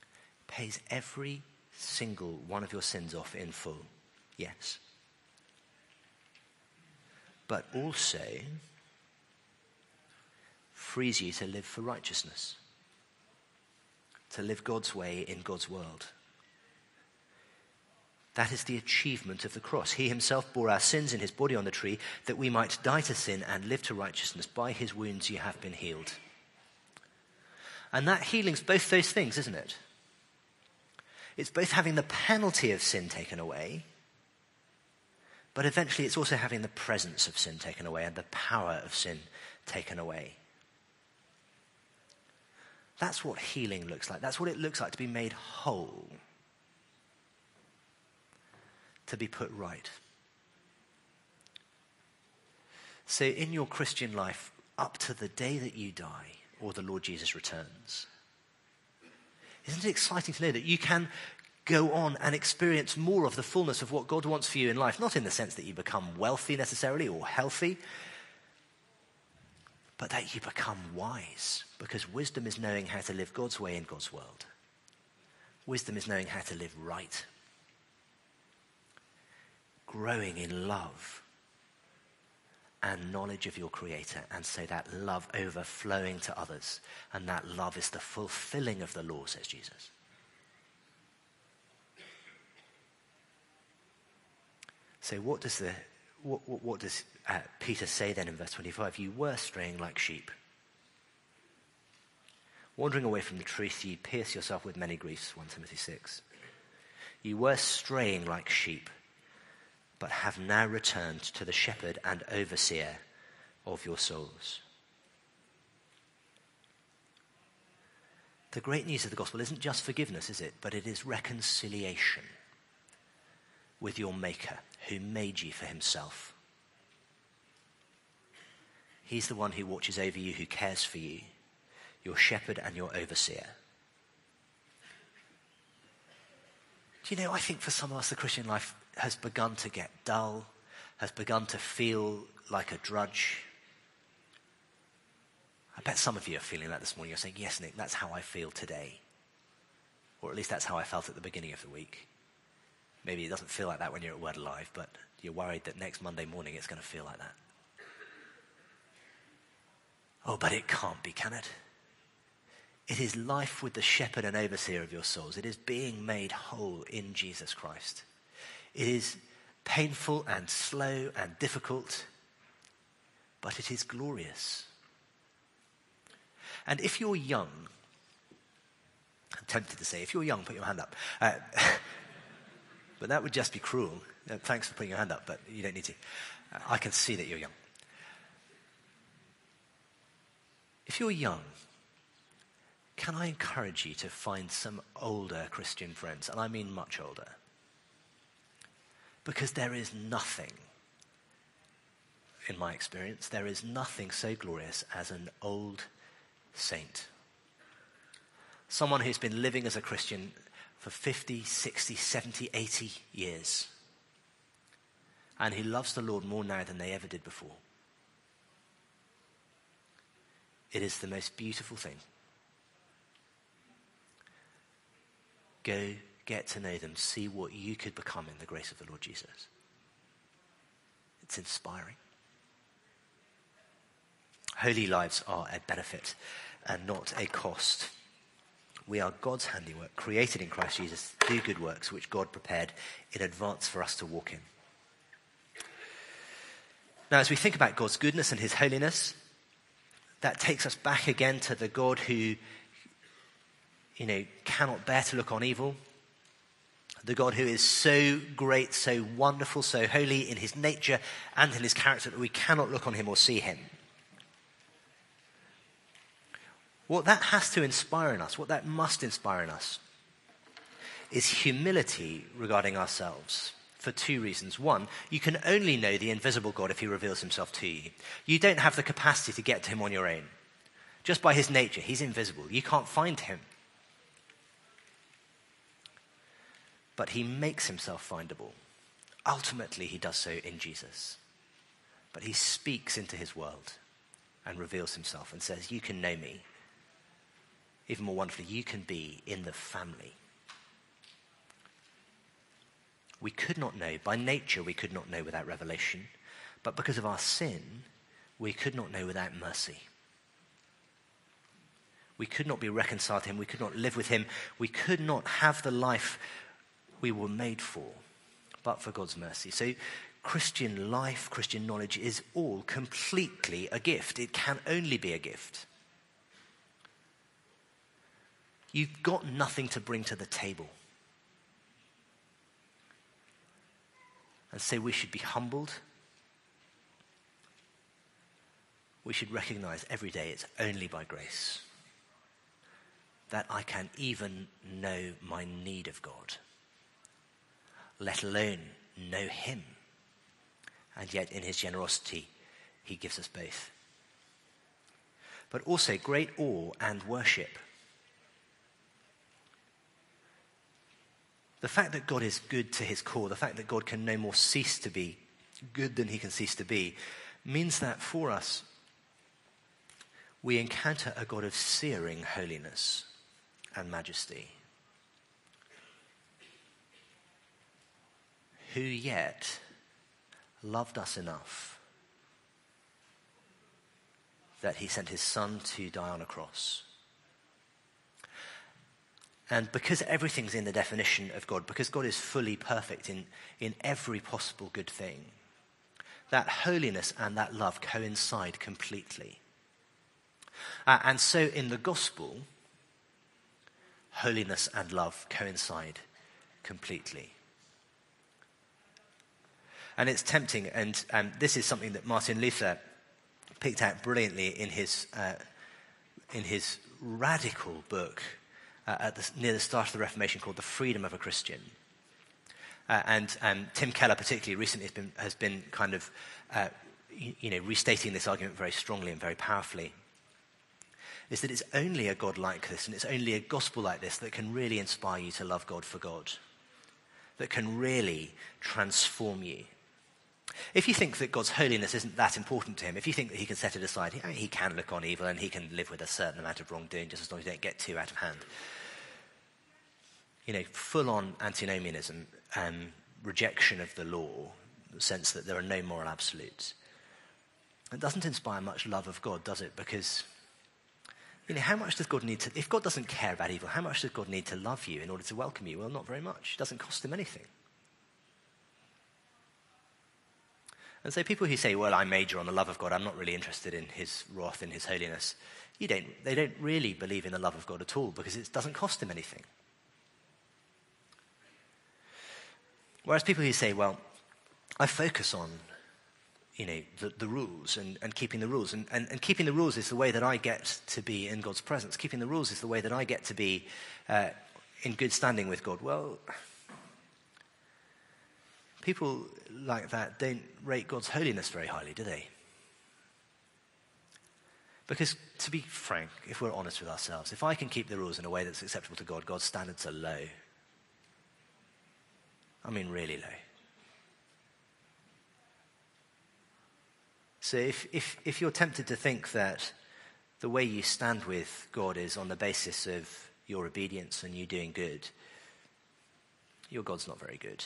It pays every single one of your sins off in full. Yes. But also frees you to live for righteousness. To live God's way in God's world. That is the achievement of the cross. He himself bore our sins in his body on the tree that we might die to sin and live to righteousness. By his wounds you have been healed. And that healing's both those things, isn't it? It's both having the penalty of sin taken away, but eventually it's also having the presence of sin taken away and the power of sin taken away. That's what healing looks like. That's what it looks like to be made whole. To be put right. So in your Christian life, up to the day that you die or the Lord Jesus returns, isn't it exciting to know that you can go on and experience more of the fullness of what God wants for you in life? Not in the sense that you become wealthy necessarily or healthy, but that you become wise, because wisdom is knowing how to live God's way in God's world. Wisdom is knowing how to live right. Growing in love and knowledge of your Creator, and so that love overflowing to others, and that love is the fulfilling of the law, says Jesus. So what does the What does Peter say then in verse 25? You were straying like sheep. Wandering away from the truth, you pierce yourself with many griefs, 1 Timothy 6. You were straying like sheep, but have now returned to the shepherd and overseer of your souls. The great news of the gospel isn't just forgiveness, is it? But it is reconciliation with your Maker, who made you for himself. He's the one who watches over you, who cares for you, your shepherd and your overseer. Do you know, I think for some of us, the Christian life has begun to get dull, has begun to feel like a drudge. I bet some of you are feeling that this morning. You're saying, yes, Nick, that's how I feel today. Or at least that's how I felt at the beginning of the week. Maybe it doesn't feel like that when you're at Word Alive, but you're worried that next Monday morning it's going to feel like that. Oh, but it can't be, can it? It is life with the shepherd and overseer of your souls. It is being made whole in Jesus Christ. It is painful and slow and difficult, but it is glorious. And if you're young, I'm tempted to say, if you're young, put your hand up. But that would just be cruel. Thanks for putting your hand up, but you don't need to. I can see that you're young. If you're young, can I encourage you to find some older Christian friends, and I mean much older? Because there is nothing, in my experience, there is nothing so glorious as an old saint. Someone who's been living as a Christian for 50, 60, 70, 80 years. And he loves the Lord more now than they ever did before. It is the most beautiful thing. Go get to know them. See what you could become in the grace of the Lord Jesus. It's inspiring. Holy lives are a benefit and not a cost. We are God's handiwork, created in Christ Jesus to do good works, which God prepared in advance for us to walk in. Now, as we think about God's goodness and his holiness, that takes us back again to the God who, cannot bear to look on evil, The God who is so great, so wonderful, so holy in his nature and in his character that we cannot look on him or see him. What that has to inspire in us, what that must inspire in us, is humility regarding ourselves for two reasons. One, you can only know the invisible God if he reveals himself to you. You don't have the capacity to get to him on your own. Just by his nature, he's invisible. You can't find him. But he makes himself findable. Ultimately, he does so in Jesus. But he speaks into his world and reveals himself and says, you can know me. Even more wonderfully, you can be in the family. We could not know, by nature we could not know without revelation, but because of our sin, we could not know without mercy. We could not be reconciled to him, we could not live with him, we could not have the life we were made for, but for God's mercy. So Christian life, Christian knowledge is all completely a gift. It can only be a gift. You've got nothing to bring to the table. And so we should be humbled. We should recognize every day it's only by grace that I can even know my need of God, let alone know him. And yet in his generosity, he gives us both. But also great awe and worship. The fact that God is good to his core, the fact that God can no more cease to be good than he can cease to be, means that for us, we encounter a God of searing holiness and majesty, who yet loved us enough that he sent his son to die on a cross. And because everything's in the definition of God, because God is fully perfect in every possible good thing, that holiness and that love coincide completely. And so in the gospel, holiness and love coincide completely. And it's tempting, and this is something that Martin Luther picked out brilliantly in his radical book near the start of the Reformation called The Freedom of a Christian. And Tim Keller particularly recently has been kind of restating this argument very strongly and very powerfully, is that it's only a God like this and it's only a gospel like this that can really inspire you to love God for God, that can really transform you. If you think that God's holiness isn't that important to him, if you think that he can set it aside, he can look on evil and he can live with a certain amount of wrongdoing just as long as you don't get too out of hand. Full-on antinomianism, rejection of the law, the sense that there are no moral absolutes. It doesn't inspire much love of God, does it? Because, how much does God need to... If God doesn't care about evil, how much does God need to love you in order to welcome you? Well, not very much. It doesn't cost him anything. And so people who say, well, I major on the love of God, I'm not really interested in his wrath, in his holiness, they don't really believe in the love of God at all because it doesn't cost him anything. Whereas people who say, well, I focus on, the rules and keeping the rules. And keeping the rules is the way that I get to be in God's presence. Keeping the rules is the way that I get to be in good standing with God. Well, people like that don't rate God's holiness very highly, do they? Because, to be frank, if we're honest with ourselves, if I can keep the rules in a way that's acceptable to God, God's standards are low. I mean, really low. So if you're tempted to think that the way you stand with God is on the basis of your obedience and you doing good, your God's not very good.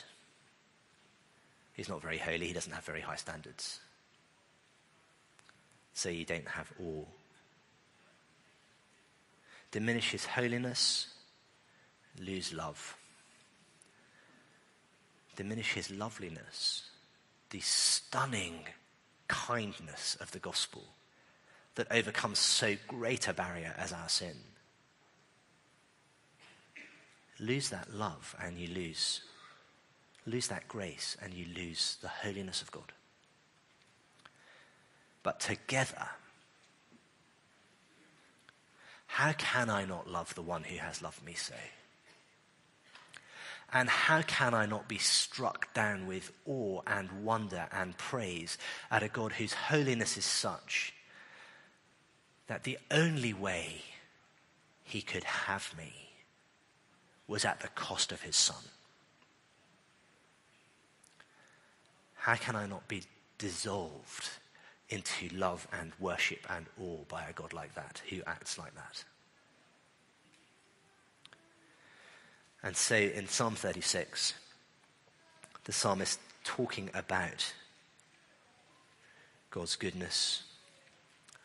He's not very holy. He doesn't have very high standards. So you don't have awe. Diminish his holiness, lose love. Diminish his loveliness, the stunning kindness of the gospel that overcomes so great a barrier as our sin. lose that love and you lose that grace and you lose the holiness of God. But together, how can I not love the one who has loved me so? And how can I not be struck down with awe and wonder and praise at a God whose holiness is such that the only way he could have me was at the cost of his son? How can I not be dissolved into love and worship and awe by a God like that, who acts like that? And so in Psalm 36, the psalmist, talking about God's goodness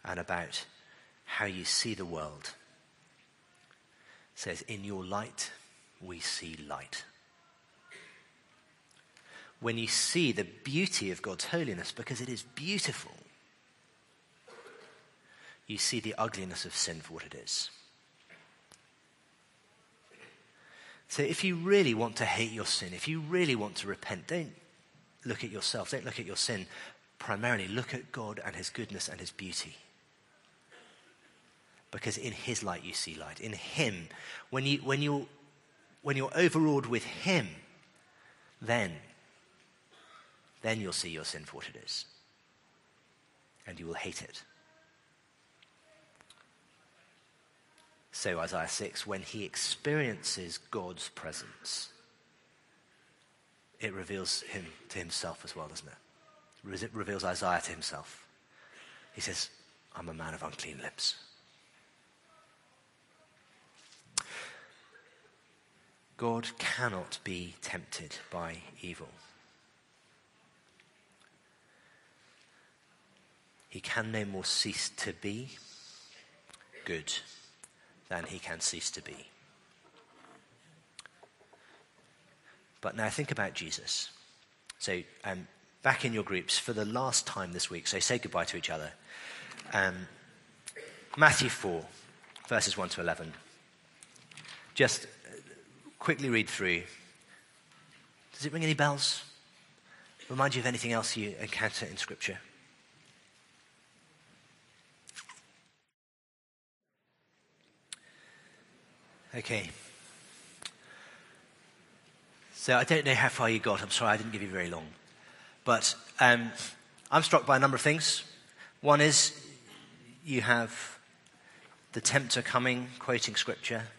and about how you see the world, says, "In your light, we see light." When you see the beauty of God's holiness, because it is beautiful, you see the ugliness of sin for what it is. So if you really want to hate your sin, if you really want to repent, don't look at yourself, don't look at your sin primarily. Look at God and his goodness and his beauty. Because in his light you see light. In him, when you're overawed with him, then you'll see your sin for what it is. And you will hate it. So Isaiah 6, when he experiences God's presence, it reveals him to himself as well, doesn't it? It reveals Isaiah to himself. He says, "I'm a man of unclean lips." God cannot be tempted by evil. He can no more cease to be good than he can cease to be. But now think about Jesus. So back in your groups for the last time this week, so say goodbye to each other. Matthew 4, verses 1 to 11. Just quickly read through. Does it ring any bells? Remind you of anything else you encounter in Scripture? Okay. So I don't know how far you got. I'm sorry I didn't give you very long. But I'm struck by a number of things. One is you have the tempter coming, quoting Scripture,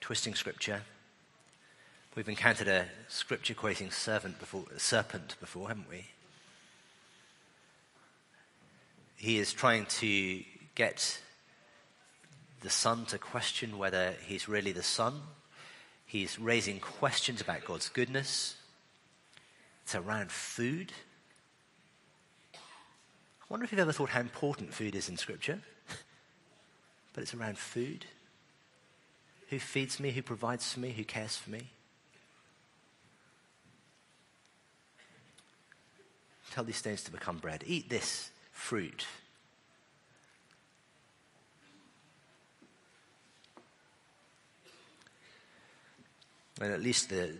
twisting Scripture. We've encountered a Scripture quoting serpent before, haven't we? He is trying to get the Son to question whether he's really the Son. He's raising questions about God's goodness. It's around food. I wonder if you've ever thought how important food is in Scripture. But it's around food. Who feeds me, who provides for me, who cares for me? Tell these stones to become bread. Eat this fruit. And at least the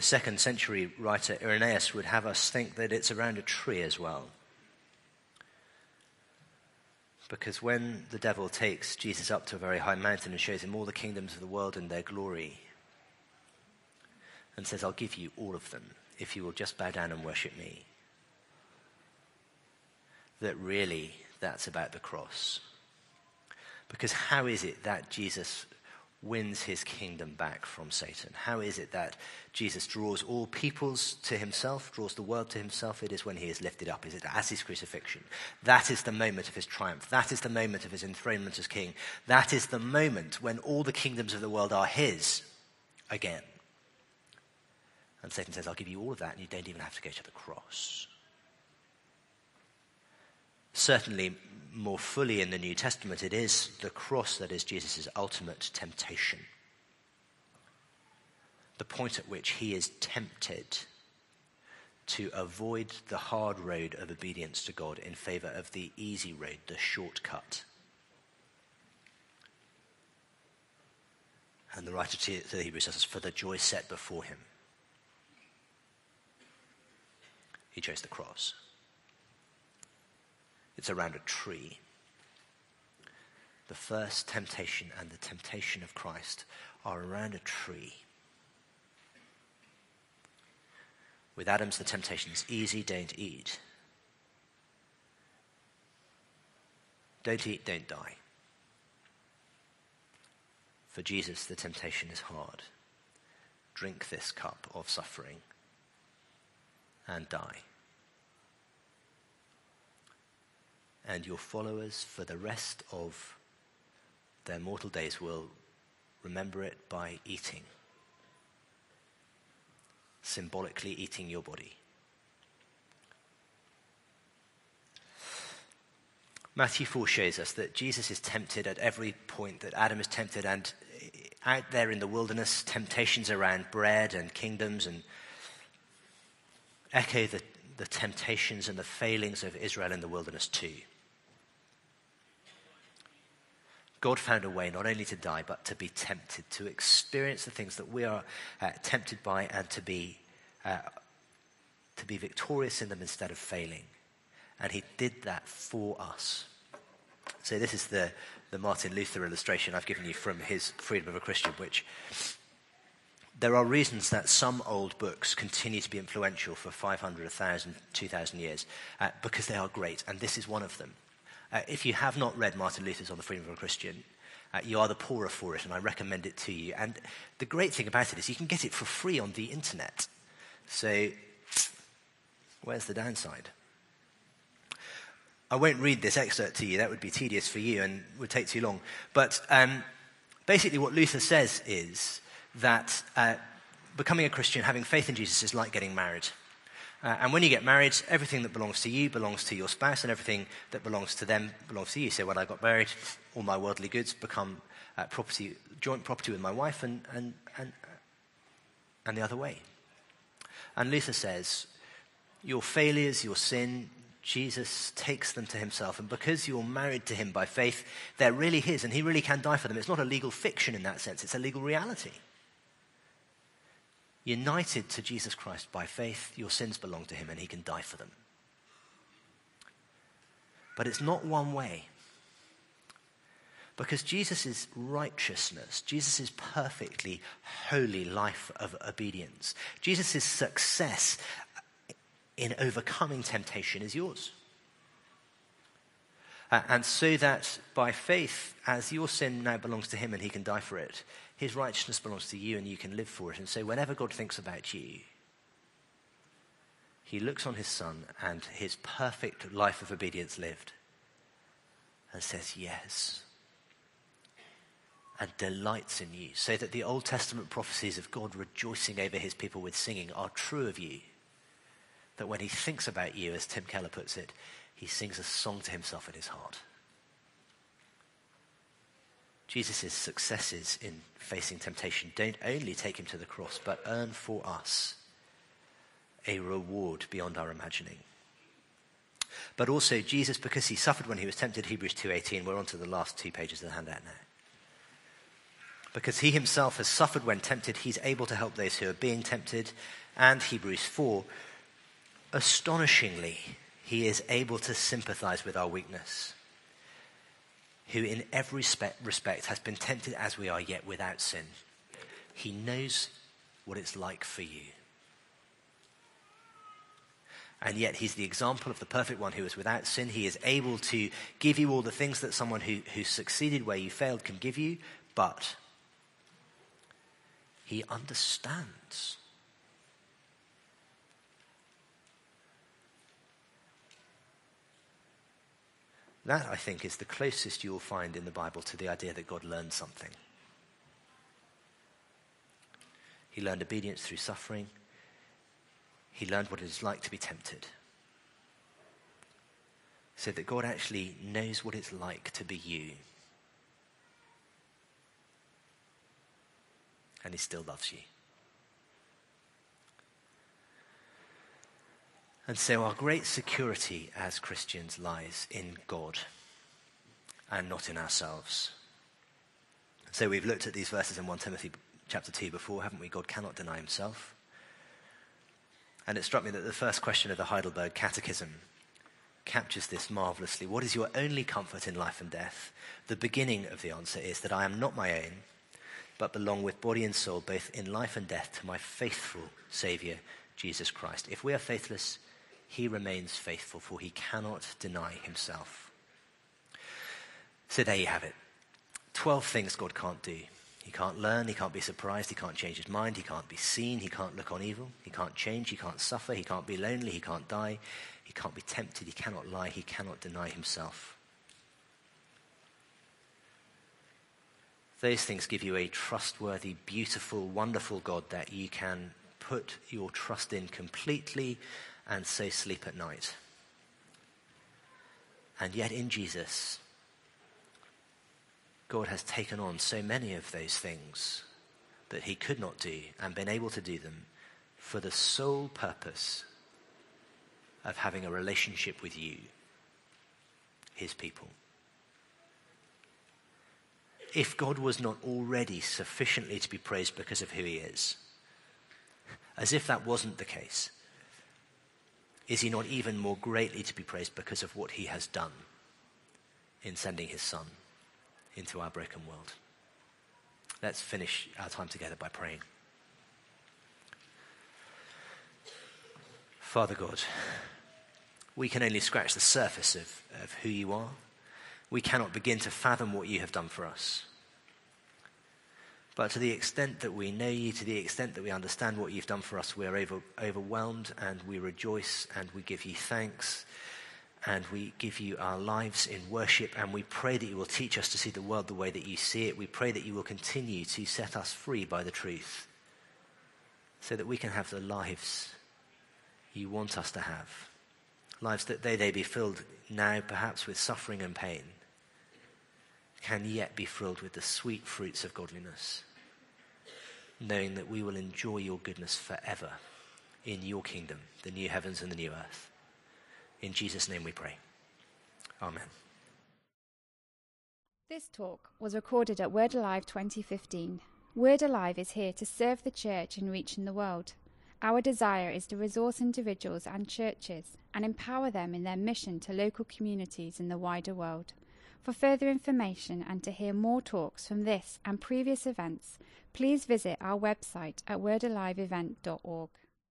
second century writer Irenaeus would have us think that it's around a tree as well. Because when the devil takes Jesus up to a very high mountain and shows him all the kingdoms of the world and their glory and says, "I'll give you all of them if you will just bow down and worship me," that really that's about the cross. Because how is it that Jesus wins his kingdom back from Satan? How is it that Jesus draws all peoples to himself, draws the world to himself? It is when he is lifted up. Is it at his crucifixion? That is the moment of his triumph. That is the moment of his enthronement as king. That is the moment when all the kingdoms of the world are his again. And Satan says, "I'll give you all of that and you don't even have to go to the cross." Certainly, more fully in the New Testament, it is the cross that is Jesus' ultimate temptation. The point at which he is tempted to avoid the hard road of obedience to God in favor of the easy road, the shortcut. And the writer to the Hebrews says, for the joy set before him, he chose the cross. It's around a tree. The first temptation and the temptation of Christ are around a tree. With Adam's, the temptation is easy, don't eat. Don't eat, don't die. For Jesus, the temptation is hard. Drink this cup of suffering and die. And your followers for the rest of their mortal days will remember it by eating. Symbolically eating your body. Matthew 4 shows us that Jesus is tempted at every point that Adam is tempted, and out there in the wilderness, temptations around bread and kingdoms and echo the temptations and the failings of Israel in the wilderness too. God found a way not only to die, but to be tempted, to experience the things that we are tempted by, and to be victorious in them instead of failing. And he did that for us. So this is the Martin Luther illustration I've given you from his Freedom of a Christian, which there are reasons that some old books continue to be influential for 500, 1,000, 2,000 years, because they are great, and this is one of them. If you have not read Martin Luther's on the Freedom of a Christian, you are the poorer for it, and I recommend it to you. And the great thing about it is you can get it for free on the internet. So where's the downside? I won't read this excerpt to you. That would be tedious for you and would take too long. But basically what Luther says is that becoming a Christian, having faith in Jesus, is like getting married. And when you get married, everything that belongs to you belongs to your spouse, and everything that belongs to them belongs to you. So when I got married, all my worldly goods become joint property with my wife and the other way. And Luther says, your failures, your sin, Jesus takes them to himself, and because you're married to him by faith, they're really his, and he really can die for them. It's not a legal fiction in that sense, it's a legal reality. United to Jesus Christ by faith, your sins belong to him, and he can die for them. But it's not one way, because Jesus' righteousness, Jesus' perfectly holy life of obedience, Jesus' success in overcoming temptation is yours. And so that by faith, as your sin now belongs to him and he can die for it, his righteousness belongs to you and you can live for it. And so whenever God thinks about you, he looks on his son and his perfect life of obedience lived and says yes, and delights in you, so that the Old Testament prophecies of God rejoicing over his people with singing are true of you. That when he thinks about you, as Tim Keller puts it, he sings a song to himself in his heart. Jesus' successes in facing temptation don't only take him to the cross, but earn for us a reward beyond our imagining. But also Jesus, because he suffered when he was tempted, Hebrews 2:18, we're on to the last two pages of the handout now. Because he himself has suffered when tempted, he's able to help those who are being tempted. And Hebrews 4, astonishingly, he is able to sympathize with our weakness, who in every respect has been tempted as we are, yet without sin. He knows what it's like for you. And yet he's the example of the perfect one who is without sin. He is able to give you all the things that someone who succeeded where you failed can give you, but he understands. That, I think, is the closest you'll find in the Bible to the idea that God learned something. He learned obedience through suffering. He learned what it is like to be tempted. So that God actually knows what it's like to be you. And he still loves you. And so our great security as Christians lies in God and not in ourselves. So we've looked at these verses in 1 Timothy chapter 2 before, haven't we? God cannot deny himself. And it struck me that the first question of the Heidelberg Catechism captures this marvelously. What is your only comfort in life and death? The beginning of the answer is that I am not my own, but belong with body and soul, both in life and death, to my faithful Saviour, Jesus Christ. If we are faithless, he remains faithful, for he cannot deny himself. So there you have it. 12 things God can't do. He can't learn, he can't be surprised, he can't change his mind, he can't be seen, he can't look on evil, he can't change, he can't suffer, he can't be lonely, he can't die, he can't be tempted, he cannot lie, he cannot deny himself. Those things give you a trustworthy, beautiful, wonderful God that you can put your trust in completely and so sleep at night. And yet in Jesus, God has taken on so many of those things that he could not do and been able to do them for the sole purpose of having a relationship with you, his people. If God was not already sufficiently to be praised because of who he is, as if that wasn't the case, is he not even more greatly to be praised because of what he has done in sending his son into our broken world? Let's finish our time together by praying. Father God, we can only scratch the surface of who you are. We cannot begin to fathom what you have done for us. But to the extent that we know you, to the extent that we understand what you've done for us, we are overwhelmed, and we rejoice, and we give you thanks, and we give you our lives in worship, and we pray that you will teach us to see the world the way that you see it. We pray that you will continue to set us free by the truth so that we can have the lives you want us to have. Lives that though they be filled now perhaps with suffering and pain, can yet be filled with the sweet fruits of godliness, knowing that we will enjoy your goodness forever in your kingdom, the new heavens and the new earth. In Jesus' name we pray. Amen. This talk was recorded at Word Alive 2015. Word Alive is here to serve the church in reaching the world. Our desire is to resource individuals and churches and empower them in their mission to local communities in the wider world. For further information and to hear more talks from this and previous events, please visit our website at wordaliveevent.org.